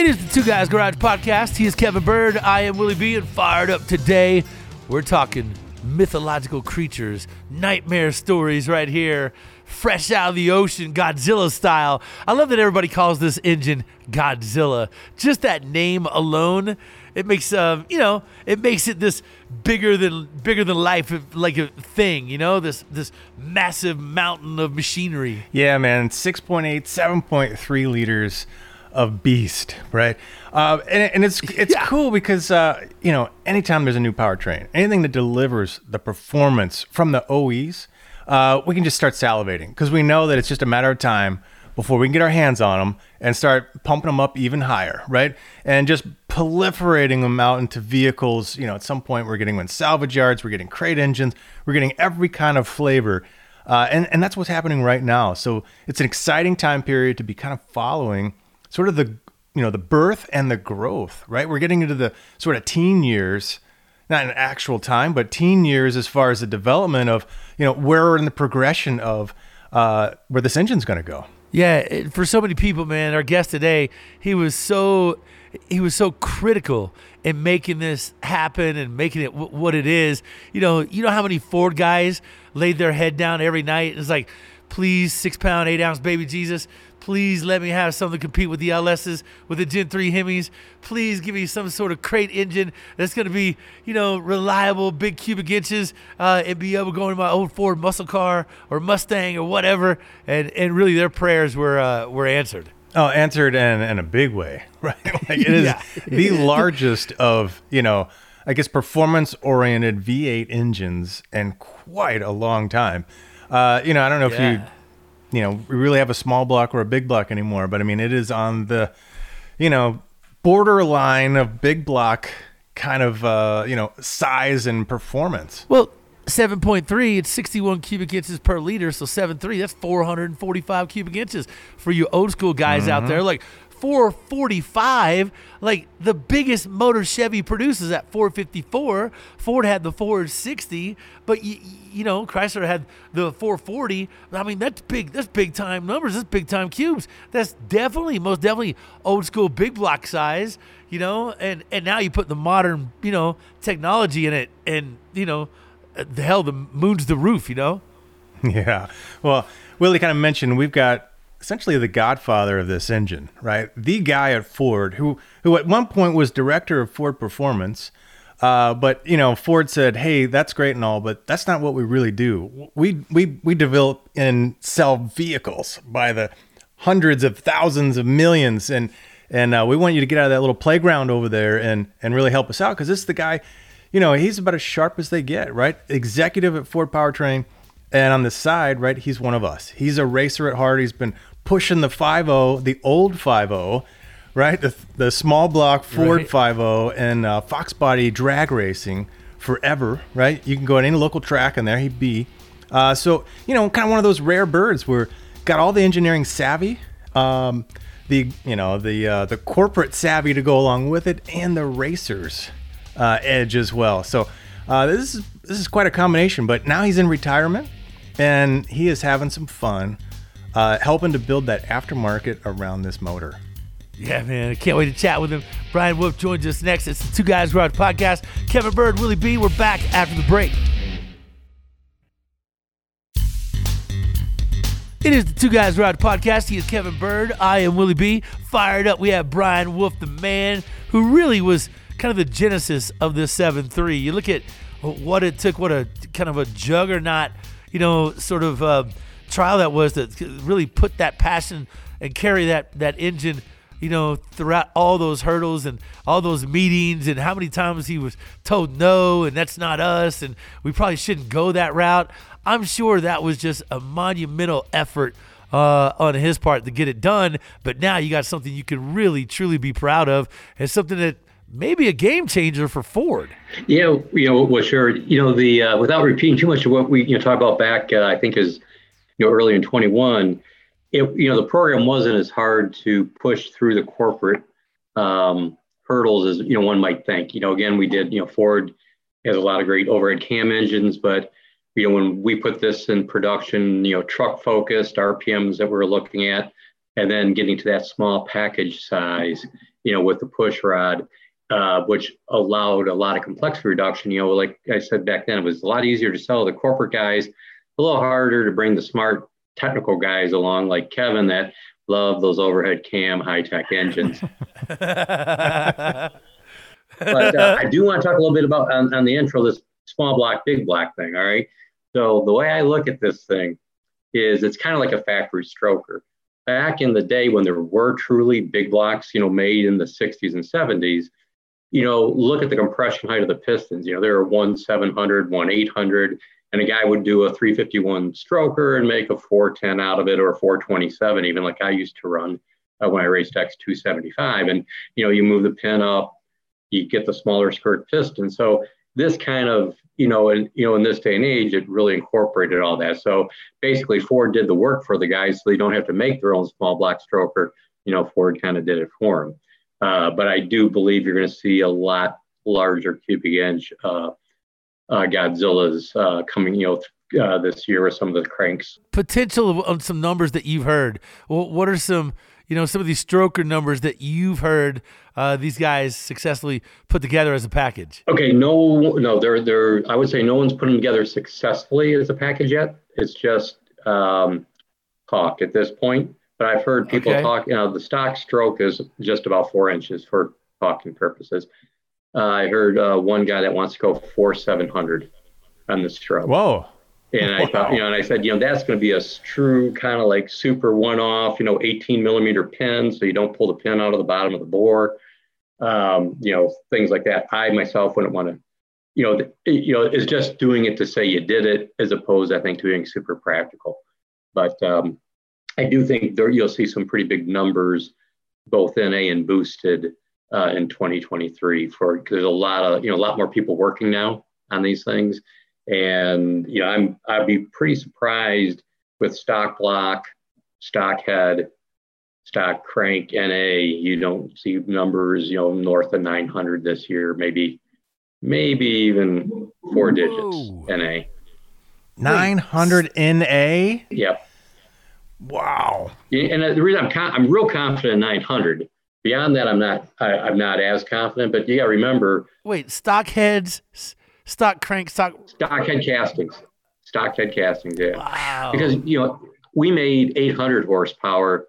It is the Two Guys Garage Podcast. He is Kevin Bird. I am Willie B. And fired up today, we're talking mythological creatures, nightmare stories right here, fresh out of the ocean, Godzilla style. I love that everybody calls this engine Godzilla. Just that name alone, it makes it this bigger than life like a thing. You know, this massive mountain of machinery. Yeah, man, 6.8, 7.3 liters. Of beast, right? And it's cool because anytime there's a new powertrain, anything that delivers the performance from the OEs, we can just start salivating because we know that it's just a matter of time before we can get our hands on them and start pumping them up even higher, right? And just proliferating them out into vehicles. You know, at some point we're getting them in salvage yards, we're getting crate engines, we're getting every kind of flavor. And that's what's happening right now. So it's an exciting time period to be kind of following sort of the birth and the growth, right? We're getting into the sort of teen years, not in actual time, but teen years as far as the development of, where we're in the progression of where this engine's going to go. Yeah, for so many people, man, our guest today, he was so critical in making this happen and making it what it is. You know how many Ford guys laid their head down every night? It's like, please, 6 pound, 8 ounce baby Jesus, please let me have something to compete with the LSs, with the Gen 3 Hemis. Please give me some sort of crate engine that's going to be, reliable, big cubic inches, and be able to go in my old Ford muscle car or Mustang or whatever. And really their prayers were answered. Oh, answered in a big way, right? Like it is the largest of, performance-oriented V8 engines in quite a long time. I don't know if we really have a small block or a big block anymore, but I mean, it is on the, borderline of big block kind of, size and performance. Well, 7.3, it's 61 cubic inches per liter. So 7.3, that's 445 cubic inches for you old school guys out there. Like 445, like the biggest motor Chevy produces at 454. Ford had the 460, but Chrysler had the 440. I mean, that's big. That's big time numbers. That's big time cubes. That's most definitely old school big block size. And now you put the modern technology in it, and the moon's the roof. Yeah. Well, Willie kind of mentioned we've got essentially the godfather of this engine, right? The guy at Ford who at one point was director of Ford Performance. But Ford said, hey, that's great and all, but that's not what we really do. We develop and sell vehicles by the hundreds of thousands of millions. And we want you to get out of that little playground over there and really help us out. Cause this is the guy, he's about as sharp as they get, right? Executive at Ford Powertrain. And on the side, right, he's one of us. He's a racer at heart. He's been pushing the 5.0, the old 5.0, right? The small block Ford 5.0 and Fox Body drag racing forever, right? You can go at any local track and there he'd be. So, kind of one of those rare birds where got all the engineering savvy, The corporate savvy to go along with it, and the racer's edge as well. So this is quite a combination. But now he's in retirement, and he is having some fun helping to build that aftermarket around this motor. Yeah, man, I can't wait to chat with him. Brian Wolf joins us next. It's the Two Guys Garage Podcast. Kevin Bird, Willie B. We're back after the break. It is the Two Guys Garage Podcast. He is Kevin Bird. I am Willie B. Fired up. We have Brian Wolf, the man who really was kind of the genesis of this 7.3. You look at what it took, what a kind of a juggernaut, trial that was that really put that passion and carry that engine throughout all those hurdles and all those meetings, and how many times he was told no, and that's not us, and we probably shouldn't go that route. I'm sure that was just a monumental effort on his part to get it done, but now you got something you can really, truly be proud of, and something that may be a game changer for Ford. Yeah, well, sure. The without repeating too much of what we talked about back, I think is early in 21, the program wasn't as hard to push through the corporate hurdles as one might think. Again, we did. Ford has a lot of great overhead cam engines, but when we put this in production, truck-focused RPMs that we're looking at, and then getting to that small package size, with the push rod, which allowed a lot of complexity reduction. Like I said back then, it was a lot easier to sell to the corporate guys, a little harder to bring the smart technical guys along, like Kevin, that love those overhead cam high-tech engines. But I do want to talk a little bit about, on the intro, this small block, big block thing, all right? So the way I look at this thing is it's kind of like a factory stroker. Back in the day when there were truly big blocks, made in the 60s and 70s, look at the compression height of the pistons. There are 1,700, 1,800, and a guy would do a 351 stroker and make a 410 out of it, or a 427, even like I used to run when I raced X275. And, you move the pin up, you get the smaller skirt piston. So this kind of, in this day and age, it really incorporated all that. So basically Ford did the work for the guys, so they don't have to make their own small block stroker. Ford kind of did it for them. But I do believe you're going to see a lot larger cubic inch Godzillas coming, this year with some of the cranks. Potential on some numbers that you've heard. What are some, some of these stroker numbers that you've heard these guys successfully put together as a package? Okay, no, they're. I would say no one's put them together successfully as a package yet. It's just talk at this point. But I've heard people talk. The stock stroke is just about 4 inches for talking purposes. I heard one guy that wants to go 4,700 on the stroke. Whoa. And I thought, and I said, that's going to be a true kind of like super one-off, 18 millimeter pin, so you don't pull the pin out of the bottom of the bore, things like that. I myself wouldn't want to, it's just doing it to say you did it, as opposed, I think, to being super practical. But I do think there you'll see some pretty big numbers, both NA and boosted, in 2023, because there's a lot more people working now on these things. And, I'd be pretty surprised with stock block, stock head, stock crank, NA. You don't see numbers, north of 900 this year, maybe even four digits, NA. 900 NA? Yep. Wow. And the reason I'm real confident in 900. Beyond that, I'm not as confident, but you got to remember. Wait, stock heads, stock crank, stock head castings. Stock head castings, yeah. Wow. Because, we made 800 horsepower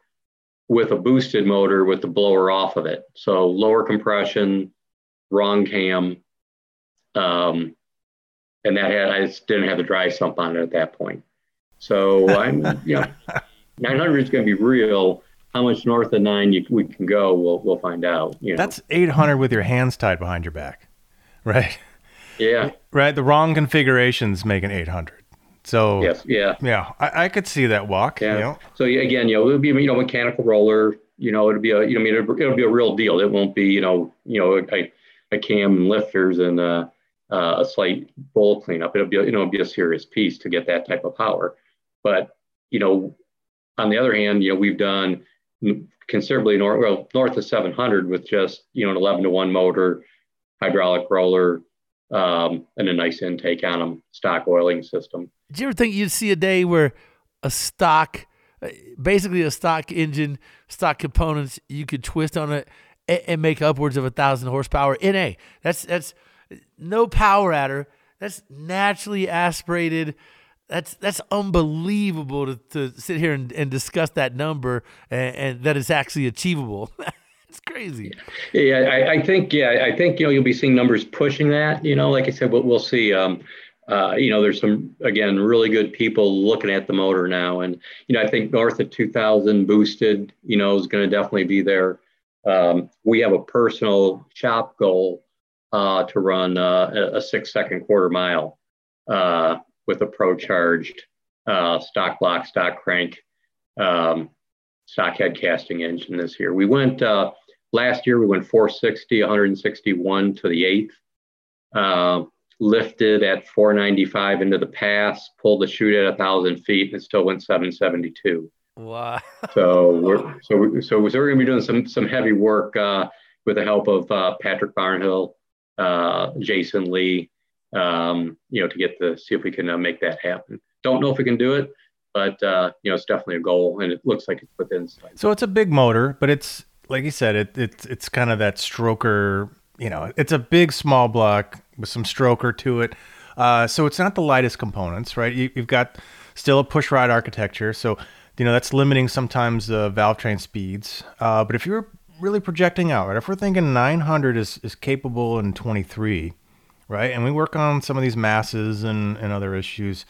with a boosted motor with the blower off of it. So lower compression, wrong cam, and that had, I just didn't have the dry sump on it at that point. So 900 is going to be real. How much north of 9 we can go, we'll find out. That's 800 with your hands tied behind your back, right? Yeah. Right? The wrong configuration's making 800. So, yes, yeah. Yeah, I could see that walk. Yeah. So, again, it would be, mechanical roller. It'll be a, it'll be a real deal. It won't be, a cam and lifters and a slight bowl cleanup. It'll be, it'll be a serious piece to get that type of power. But, on the other hand, we've done considerably north of 700 with just, an 11-to-1 motor, hydraulic roller, and a nice intake on them, stock oiling system. Did you ever think you'd see a day where a stock engine, stock components, you could twist on it and make upwards of 1,000 horsepower in a, that's no power adder. That's naturally aspirated. That's unbelievable to sit here and discuss that number and that it's actually achievable. It's crazy. Yeah, I think you'll be seeing numbers pushing that. Like I said, we'll see. There's some, again, really good people looking at the motor now, and I think north of 2,000 boosted, is going to definitely be there. We have a personal shop goal to run a 6-second quarter mile with a pro-charged stock block, stock crank, stock head casting engine this year. We went last year. We went 460, 161 to the eighth. Lifted at 495 into the pass, pulled the chute at 1,000 feet, and still went 772. Wow! So we're going to be doing some heavy work with the help of Patrick Barnhill, Jason Lee, to see if we can make that happen. Don't know if we can do it, but it's definitely a goal, and it looks like it's within sight. So it's a big motor, but it's like you said, it's kind of that stroker. It's a big small block with some stroker to it. So it's not the lightest components, right? You've got still a push-rod architecture. So, that's limiting sometimes the valve train speeds. But if you're really projecting out, right? If we're thinking 900 is capable in 23, right? And we work on some of these masses and other issues.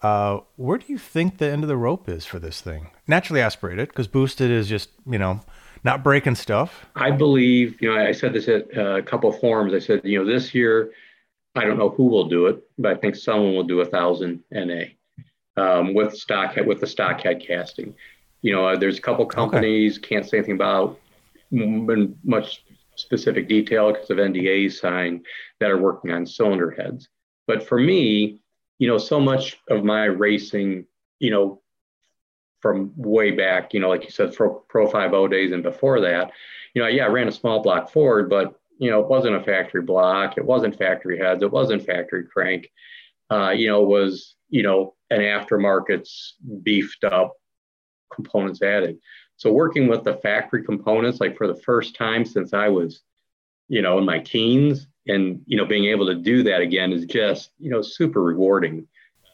Where do you think the end of the rope is for this thing? Naturally aspirated, because boosted is just, not breaking stuff. I believe, I said this at a couple of forums. I said, this year, I don't know who will do it, but I think someone will do 1,000 NA with the stock head casting. There's a couple companies, can't say anything about in much specific detail because of NDA signed, that are working on cylinder heads. But for me, so much of my racing, from way back, like you said, Pro 5.0 days and before that, I ran a small block Ford, but, it wasn't a factory block. It wasn't factory heads. It wasn't factory crank. It was, an aftermarket's beefed up components added. So working with the factory components, like for the first time since I was, in my teens and, being able to do that again is just, super rewarding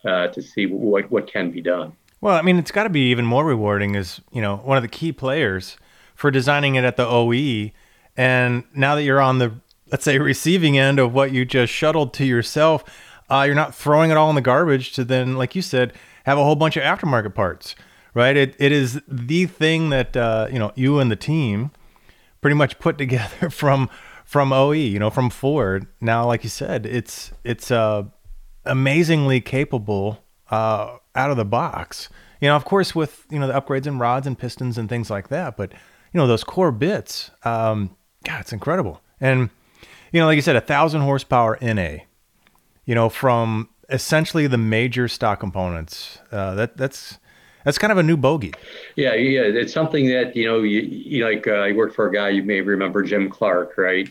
to see what can be done. Well, it's got to be even more rewarding as, one of the key players for designing it at the OE. And now that you're on the, let's say, receiving end of what you just shuttled to yourself, you're not throwing it all in the garbage to then, like you said, have a whole bunch of aftermarket parts, right? It is the thing that, you and the team pretty much put together from OE, from Ford. Now, like you said, it's amazingly capable out of the box, of course with, the upgrades and rods and pistons and things like that. But, those core bits, God, it's incredible. And, like you said, 1,000 horsepower NA, from essentially the major stock components, that's kind of a new bogey. Yeah. It's something that, I worked for a guy, you may remember Jim Clark, right?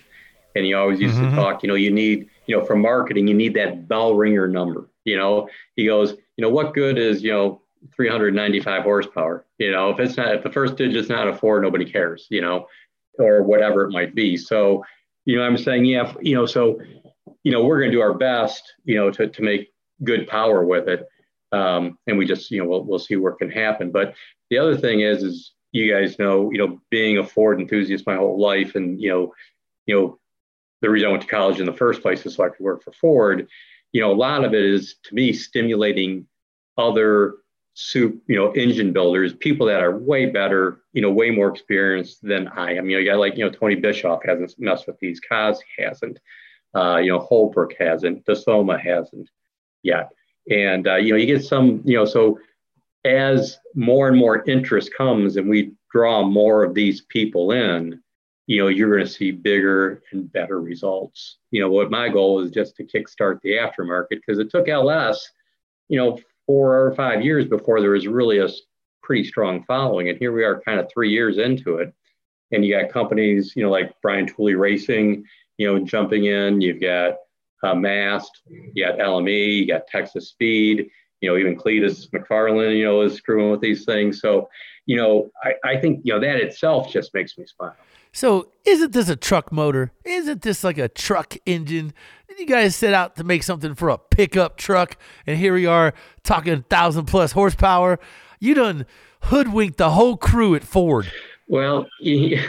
And he always used to talk, you need, for marketing, you need that bell ringer number, he goes, what good is, 395 horsepower, if the first digit's not a 4, nobody cares, or whatever it might be. So, I'm saying, yeah, we're going to do our best, to make good power with it. And we just, we'll see what can happen. But the other thing is you guys know, being a Ford enthusiast my whole life and, the reason I went to college in the first place is so I could work for Ford. A lot of it is, to me, stimulating other engine builders, people that are way better, way more experienced than I am. You got like, Tony Bischoff hasn't messed with these cars. He hasn't, Holbrook hasn't, DeSoma hasn't yet. And, you get some, so as more and more interest comes and we draw more of these people in, you're going to see bigger and better results. What my goal is just to kickstart the aftermarket because it took LS, 4 or 5 years before there was really a pretty strong following. And here we are kind of 3 years into it. And you got companies, you know, like Brian Tooley Racing, you know, jumping in. You've got Mast, you got LME, you got Texas Speed, you know, even Cletus McFarland, you know, is screwing with these things. So, you know, I think, you know, that itself just makes me smile. So isn't this a truck motor? Isn't this like a truck engine? You guys set out to make something for a pickup truck, and here we are talking 1,000-plus horsepower. You done hoodwinked the whole crew at Ford. Well, yeah,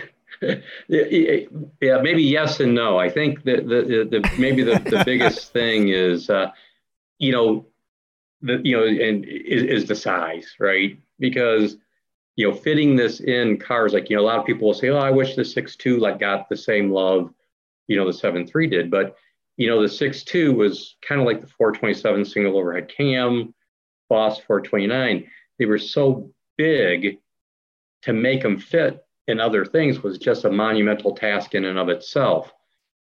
maybe yes and no. I think that the biggest thing is, is the size, right? Because, you know, fitting this in cars, like, you know, a lot of people will say, oh, I wish the 6.2 like got the same love, you know, the 7.3 did. But, you know, the 6.2 was kind of like the 427 single overhead cam, Boss 429. They were so big, to make them fit in other things was just a monumental task in and of itself.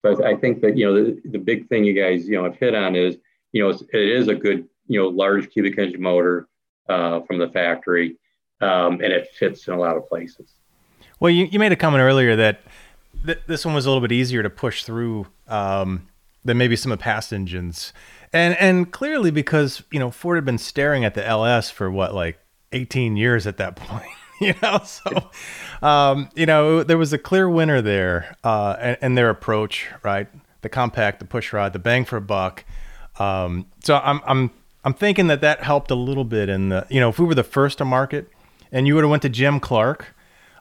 But I think that, you know, the big thing you guys, you know, have hit on is, you know, it is a good, you know, large cubic inch motor from the factory, and it fits in a lot of places. Well, you made a comment earlier that this one was a little bit easier to push through than maybe some of the past engines. And clearly because, you know, Ford had been staring at the LS for what, like 18 years at that point. You know, so, you know, there was a clear winner there, and their approach, right? The compact, the push rod, the bang for a buck. So I'm thinking that helped a little bit in the, you know, if we were the first to market and you would have went to Jim Clark,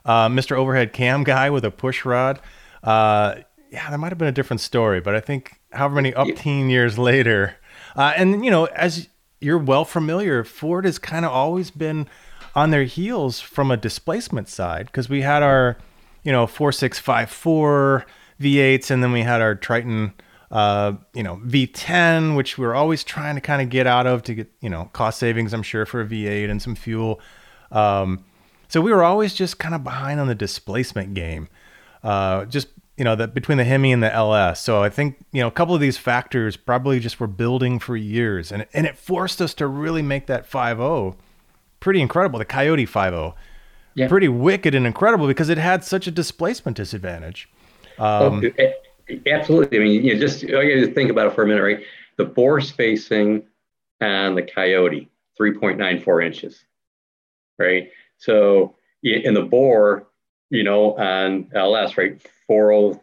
Mr. Overhead Cam guy with a push rod, yeah, that might've been a different story, but I think however many upteen years later, and you know, as you're well familiar, Ford has kind of always been on their heels from a displacement side, because we had our, you know, 4654 V8s, and then we had our Triton, you know, V10, which we were always trying to kind of get out of to get, you know, cost savings, I'm sure, for a V8 and some fuel. So we were always just kind of behind on the displacement game, just, you know, that between the Hemi and the LS. So I think, you know, a couple of these factors probably just were building for years, and it forced us to really make that 5.0. Pretty incredible, the Coyote 5.0. Yeah. Pretty wicked and incredible because it had such a displacement disadvantage. Absolutely. I mean, you know, just I got to think about it for a minute, right? The bore spacing on the Coyote, 3.94 inches, right? So in the bore, you know, on LS, right, 4.030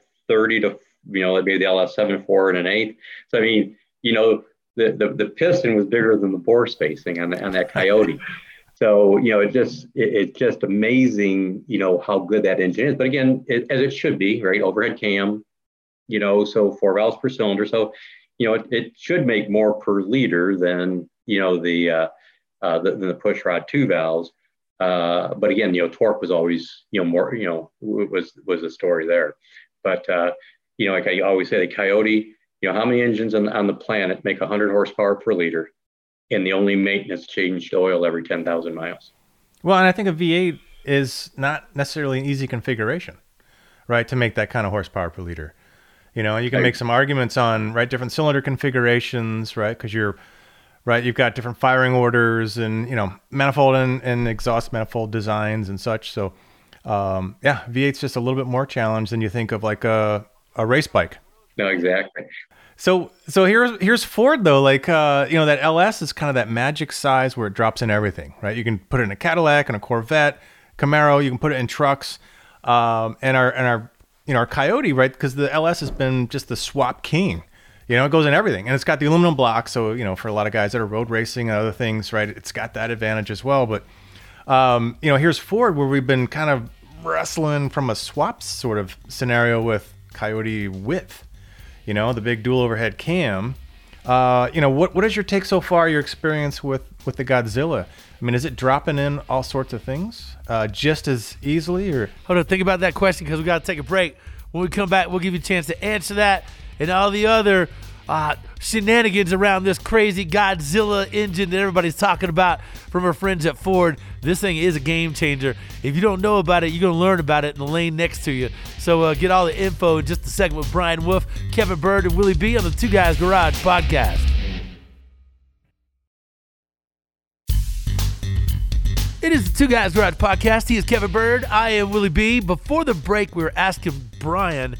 to, you know, maybe the LS 7.4 and an eighth. So I mean, you know, the piston was bigger than the bore spacing on that Coyote. So, you know, it's just amazing, you know, how good that engine is. But again, as it should be, right? Overhead cam, you know, so 4 valves per cylinder. So, you know, it should make more per liter than, you know, the push rod 2 valves. But again, you know, torque was always, you know, more, you know, was a story there. But, you know, like I always say, the Coyote, you know, how many engines on the planet make 100 horsepower per liter? And the only maintenance changed oil every 10,000 miles. Well, and I think a V8 is not necessarily an easy configuration, right, to make that kind of horsepower per liter. You know, you can make some arguments on, right, different cylinder configurations, right, because you're, right, you've got different firing orders and, you know, manifold and exhaust manifold designs and such. So, yeah, V8's just a little bit more challenge than you think of like a race bike. No, exactly. So here's Ford though, like, you know, that LS is kind of that magic size where it drops in everything, right? You can put it in a Cadillac and a Corvette, Camaro, you can put it in trucks, and our, you know, our Coyote, right? Cause the LS has been just the swap king, you know, it goes in everything and it's got the aluminum block. So, you know, for a lot of guys that are road racing and other things, right, it's got that advantage as well. But, you know, here's Ford where we've been kind of wrestling from a swap sort of scenario with Coyote width. You know, the big dual overhead cam. You know, what is your take so far, your experience with the Godzilla? I mean, is it dropping in all sorts of things just as easily? Or hold on, think about that question because we got to take a break. When we come back, we'll give you a chance to answer that and all the other shenanigans around this crazy Godzilla engine that everybody's talking about from our friends at Ford. This thing is a game changer. If you don't know about it, you're going to learn about it in the lane next to you. So get all the info in just a second with Brian Wolf, Kevin Bird, and Willie B on the Two Guys Garage Podcast. It is the Two Guys Garage Podcast. He is Kevin Bird. I am Willie B. Before the break, we were asking Brian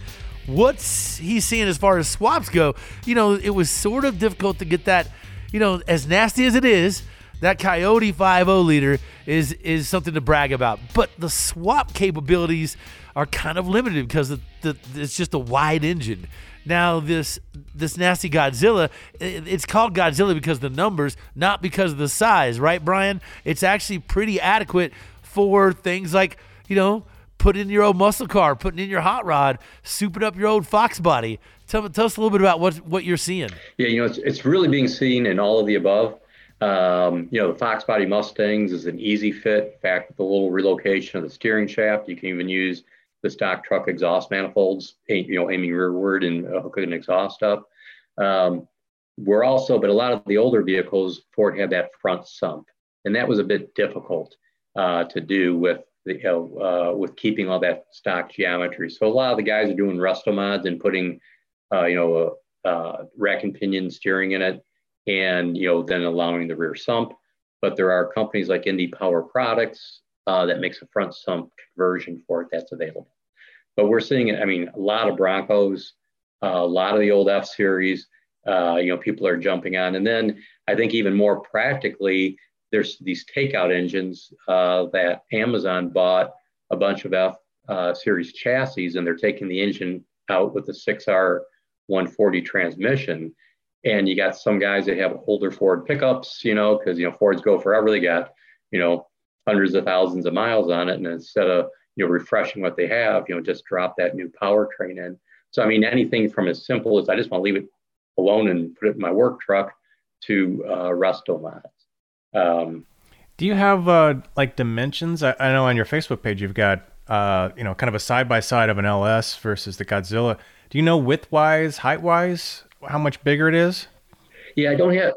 what's he seeing as far as swaps go. You know, it was sort of difficult to get that, you know, as nasty as it is, that Coyote 5.0 liter is something to brag about. But the swap capabilities are kind of limited because it's just a wide engine. Now, this nasty Godzilla, it's called Godzilla because of the numbers, not because of the size, right, Brian? It's actually pretty adequate for things like, you know, putting in your old muscle car, putting in your hot rod, souping up your old Fox body. Tell us a little bit about what you're seeing. Yeah, you know, it's really being seen in all of the above. You know, the Fox body Mustangs is an easy fit. In fact, with a little relocation of the steering shaft, you can even use the stock truck exhaust manifolds, you know, aiming rearward and hooking an exhaust up. But a lot of the older vehicles, Ford had that front sump, and that was a bit difficult to do with keeping all that stock geometry. So a lot of the guys are doing resto mods and putting, rack and pinion steering in it, and, you know, then allowing the rear sump. But there are companies like Indy Power Products that makes a front sump conversion for it that's available. But we're seeing it, I mean, a lot of Broncos, a lot of the old F-Series, you know, people are jumping on. And then I think even more practically, there's these takeout engines that Amazon bought a bunch of F-Series chassis, and they're taking the engine out with the 6R140 transmission. And you got some guys that have older Ford pickups, you know, because, you know, Fords go forever. They got, you know, hundreds of thousands of miles on it. And instead of, you know, refreshing what they have, you know, just drop that new powertrain in. So, I mean, anything from as simple as I just want to leave it alone and put it in my work truck to resto mods. Do you have like dimensions? I know on your Facebook page, you've got, you know, kind of a side-by-side of an LS versus the Godzilla. Do you know width-wise, height-wise, how much bigger it is? Yeah, I don't have,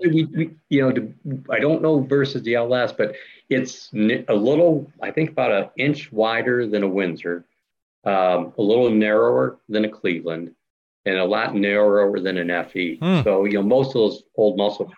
I don't know versus the LS, but it's a little, I think about an inch wider than a Windsor, a little narrower than a Cleveland, and a lot narrower than an FE. So, you know, most of those old muscle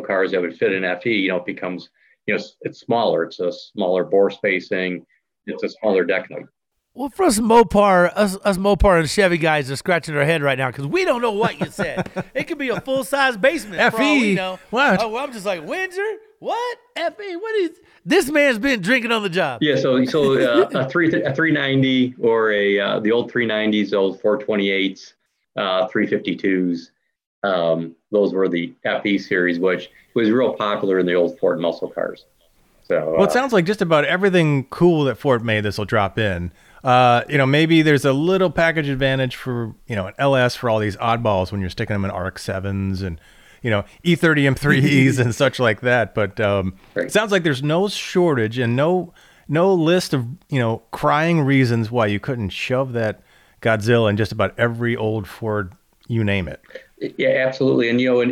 cars that would fit an FE, you know, it becomes, you know, it's smaller. It's a smaller bore spacing. It's a smaller deck height. Well, for us Mopar, us Mopar and Chevy guys are scratching their head right now because we don't know what you said. It could be a full-size basement for all we know. What? Oh, well, I'm just like, Windsor? What? FE? What is this man's been drinking on the job? Yeah, so a 390 or the old 390s, those 428s, 352s, those were the FE series, which was real popular in the old Ford muscle cars. So, well, it sounds like just about everything cool that Ford made, this will drop in. You know, maybe there's a little package advantage for, you know, an LS for all these oddballs when you're sticking them in RX-7s and, you know, E30 M3Es and such like that. But right. It sounds like there's no shortage and no list of, you know, crying reasons why you couldn't shove that Godzilla in just about every old Ford, you name it. Yeah, absolutely. And, you know,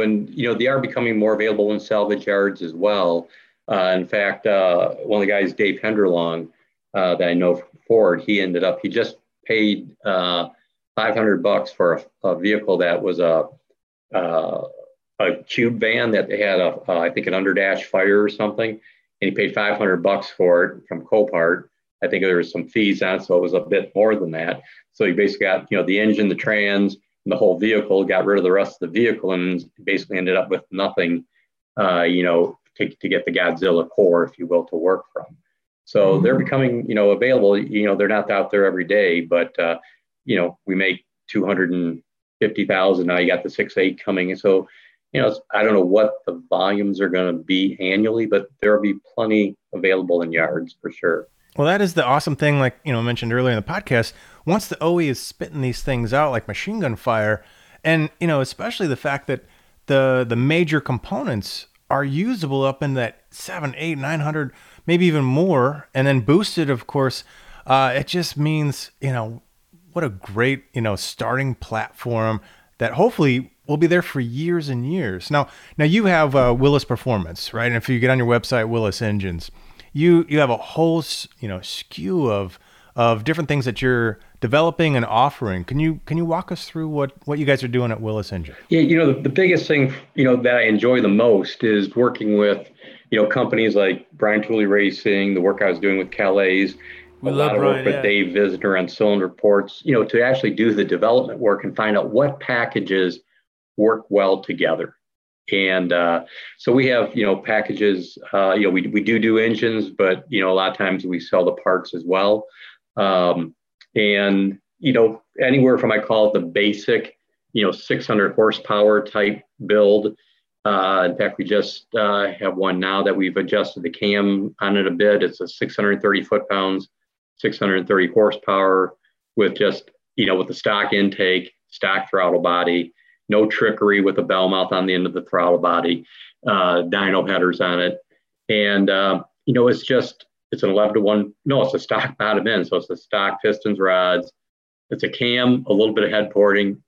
and they are becoming more available in salvage yards as well. In fact, one of the guys, Dave Henderlong, that I know from Ford, he just paid $500 for a vehicle that was a cube van that they had, I think, an underdash fire or something. And he paid $500 for it from Copart. I think there was some fees on it, so it was a bit more than that. So he basically got, you know, the engine, the trans, and the whole vehicle, got rid of the rest of the vehicle, and basically ended up with nothing, you know, to get the Godzilla core, if you will, to work from. So they're becoming, you know, available. You know, they're not out there every day, but, you know, we make 250,000. Now you got the 6.8 coming. And so, you know, I don't know what the volumes are going to be annually, but there'll be plenty available in yards for sure. Well, that is the awesome thing, like, you know, mentioned earlier in the podcast, once the OE is spitting these things out like machine gun fire, and, you know, especially the fact that the major components are usable up in that 700, 800, 900, maybe even more, and then boosted, of course. It just means, you know, what a great, you know, starting platform that hopefully will be there for years and years. Now you have Willis Performance, right? And if you get on your website, Willis Engines, you have a whole, you know, skew of different things that you're developing and offering. Can you walk us through what you guys are doing at Willis Engine? Yeah, you know, the biggest thing, you know, that I enjoy the most is working with you know, companies like Brian Tooley Racing, the work I was doing with Calais, we love a lot of work with Dave Visitor on cylinder ports, you know, to actually do the development work and find out what packages work well together. And so we have, you know, packages, you know, we do engines, but, you know, a lot of times we sell the parts as well. And, you know, anywhere from, I call it the basic, you know, 600 horsepower type build. In fact, we just have one now that we've adjusted the cam on it a bit. It's a 630 foot-pounds, 630 horsepower with just, you know, with the stock intake, stock throttle body, no trickery with a bell mouth on the end of the throttle body, dyno headers on it. And, you know, it's just, it's an 11-to-1. No, it's a stock bottom end. So it's a stock pistons, rods. It's a cam, a little bit of head porting,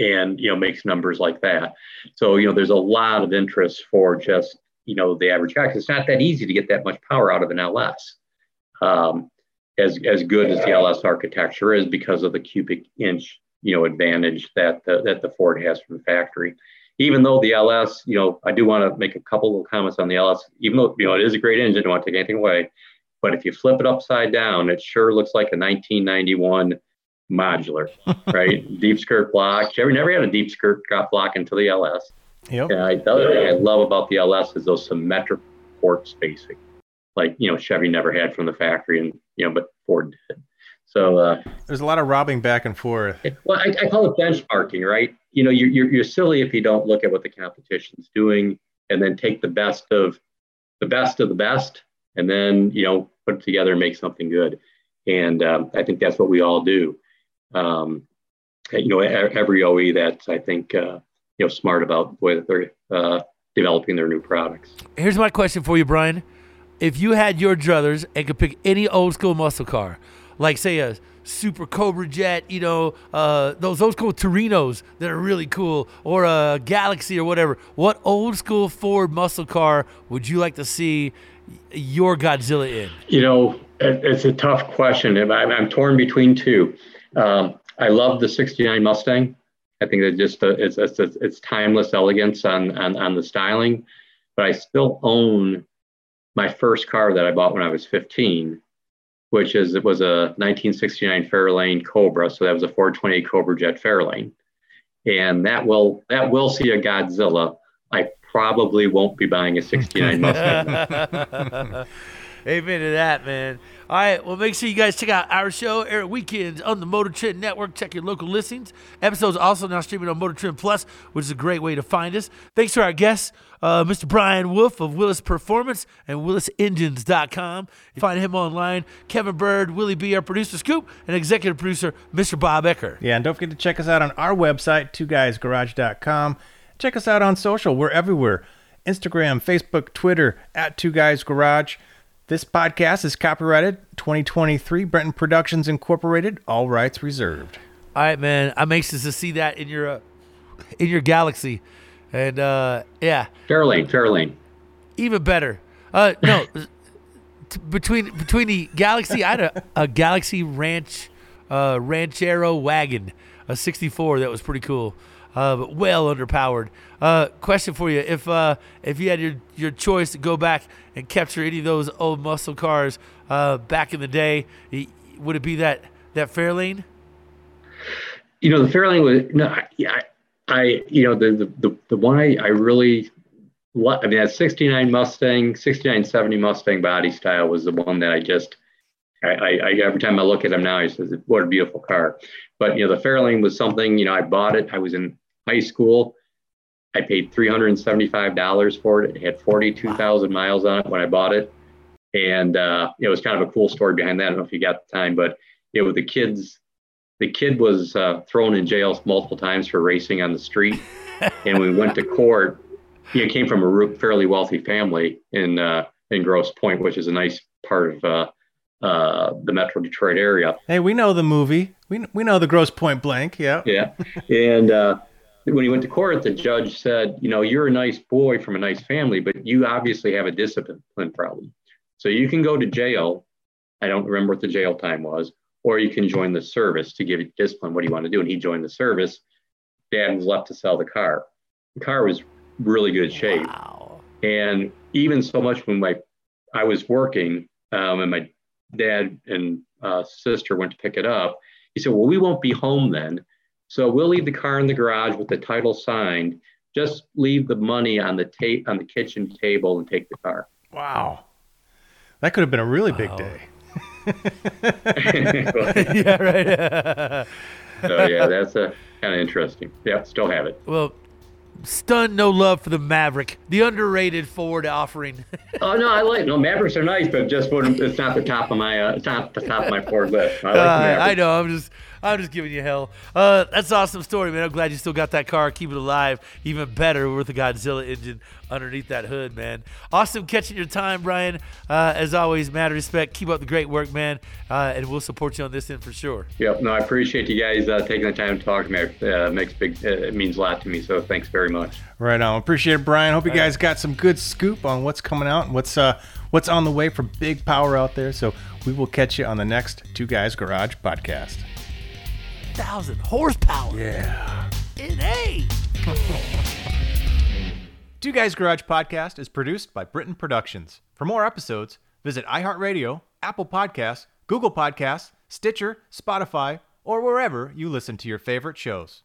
and, you know, makes numbers like that. So, you know, there's a lot of interest for just, you know, the average guy. It's not that easy to get that much power out of an LS, as good as the LS architecture is, because of the cubic inch, you know, advantage that the Ford has from the factory. Even though the LS, you know, I do want to make a couple of comments on the LS, even though, you know, it is a great engine, I don't want to take anything away, but if you flip it upside down, it sure looks like a 1991 modular, right? Deep skirt block. We never had a deep skirt block until the LS. Yep. And the other thing I love about the LS is those symmetric port spacing, like, you know, Chevy never had from the factory, and, you know, but Ford did. So there's a lot of robbing back and forth. Well, I call it benchmarking, right? You know, you're silly if you don't look at what the competition's doing, and then take the best of the best of the best, and then, you know, put it together and make something good. And I think that's what we all do. You know, every OE that's, I think, you know, smart about the way that they're developing their new products. Here's my question for you, Brian. If you had your druthers and could pick any old school muscle car, like, say, a Super Cobra Jet, you know, those cool Torinos that are really cool, or a Galaxy or whatever, what old school Ford muscle car would you like to see your Godzilla in? You know, it's a tough question. I'm torn between two. I love the 69 Mustang. I think that just it's timeless elegance on the styling, but I still own my first car that I bought when I was 15, which is, it was a 1969 Fairlane Cobra. So that was a 428 Cobra Jet Fairlane. And that will see a Godzilla. I probably won't be buying a 69 Mustang. Amen to that, man. All right, well, make sure you guys check out our show, air weekends on the Motor Trend Network. Check your local listings. Episodes also now streaming on Motor Trend Plus, which is a great way to find us. Thanks to our guests, Mr. Brian Wolf of Willis Performance and WillisEngines.com. Find him online. Kevin Bird, Willie B., our producer, Scoop, and executive producer, Mr. Bob Ecker. Yeah, and don't forget to check us out on our website, TwoGuysGarage.com. Check us out on social. We're everywhere. Instagram, Facebook, Twitter, at Two Guys Garage. This podcast is copyrighted 2023, Brenton Productions Incorporated, all rights reserved. All right, man. I'm anxious to see that in your Galaxy. And, yeah. Fairlane. Even better. No, between the Galaxy, I had a Galaxy Ranch Ranchero wagon, a 64 that was pretty cool, but well underpowered. Question for you: if you had your choice to go back and capture any of those old muscle cars back in the day, would it be that Fairlane? You know, the Fairlane was no. I you know, the one I really love. I mean, that 69 Mustang, 6970 Mustang body style was the one that I just. I every time I look at them now, I says, "What a beautiful car!" But, you know, the Fairlane was something. You know, I bought it. I was in high school. I paid $375 for it. It had 42,000 miles on it when I bought it. And it was kind of a cool story behind that. I don't know if you got the time, but it was the kid was thrown in jail multiple times for racing on the street. And we went to court. He came from a fairly wealthy family in Grosse Pointe, which is a nice part of the Metro Detroit area. Hey, we know the movie. We know the Grosse Pointe Blank. Yeah. Yeah. And, when he went to court, the judge said, you know, you're a nice boy from a nice family, but you obviously have a discipline problem. So you can go to jail. I don't remember what the jail time was, or you can join the service to give you discipline. What do you want to do? And he joined the service. Dad was left to sell the car. The car was really good shape. Wow. And even so much when I was working and my dad and sister went to pick it up, he said, well, we won't be home then. So we'll leave the car in the garage with the title signed. Just leave the money on the kitchen table and take the car. Wow. That could have been a really big day. Yeah, right. So yeah, that's kind of interesting. Yeah, still have it. Well, no love for the Maverick, the underrated Ford offering. Oh no, I like Mavericks are nice, but just it's not the top of my Ford list. I like the Maverick. I know. I'm just giving you hell. That's an awesome story, man. I'm glad you still got that car. Keep it alive. Even better with a Godzilla engine underneath that hood, man. Awesome catching your time, Brian. As always, mad respect. Keep up the great work, man. And we'll support you on this end for sure. Yep. No, I appreciate you guys taking the time to talk to me. It means a lot to me. So thanks very much. Right on. Appreciate it, Brian. Hope you guys got some good scoop on what's coming out and what's on the way for big power out there. So we will catch you on the next Two Guys Garage podcast. 1,000 horsepower. Yeah. It ain't. Two Guys Garage Podcast is produced by Brenton Productions. For more episodes, visit iHeartRadio, Apple Podcasts, Google Podcasts, Stitcher, Spotify, or wherever you listen to your favorite shows.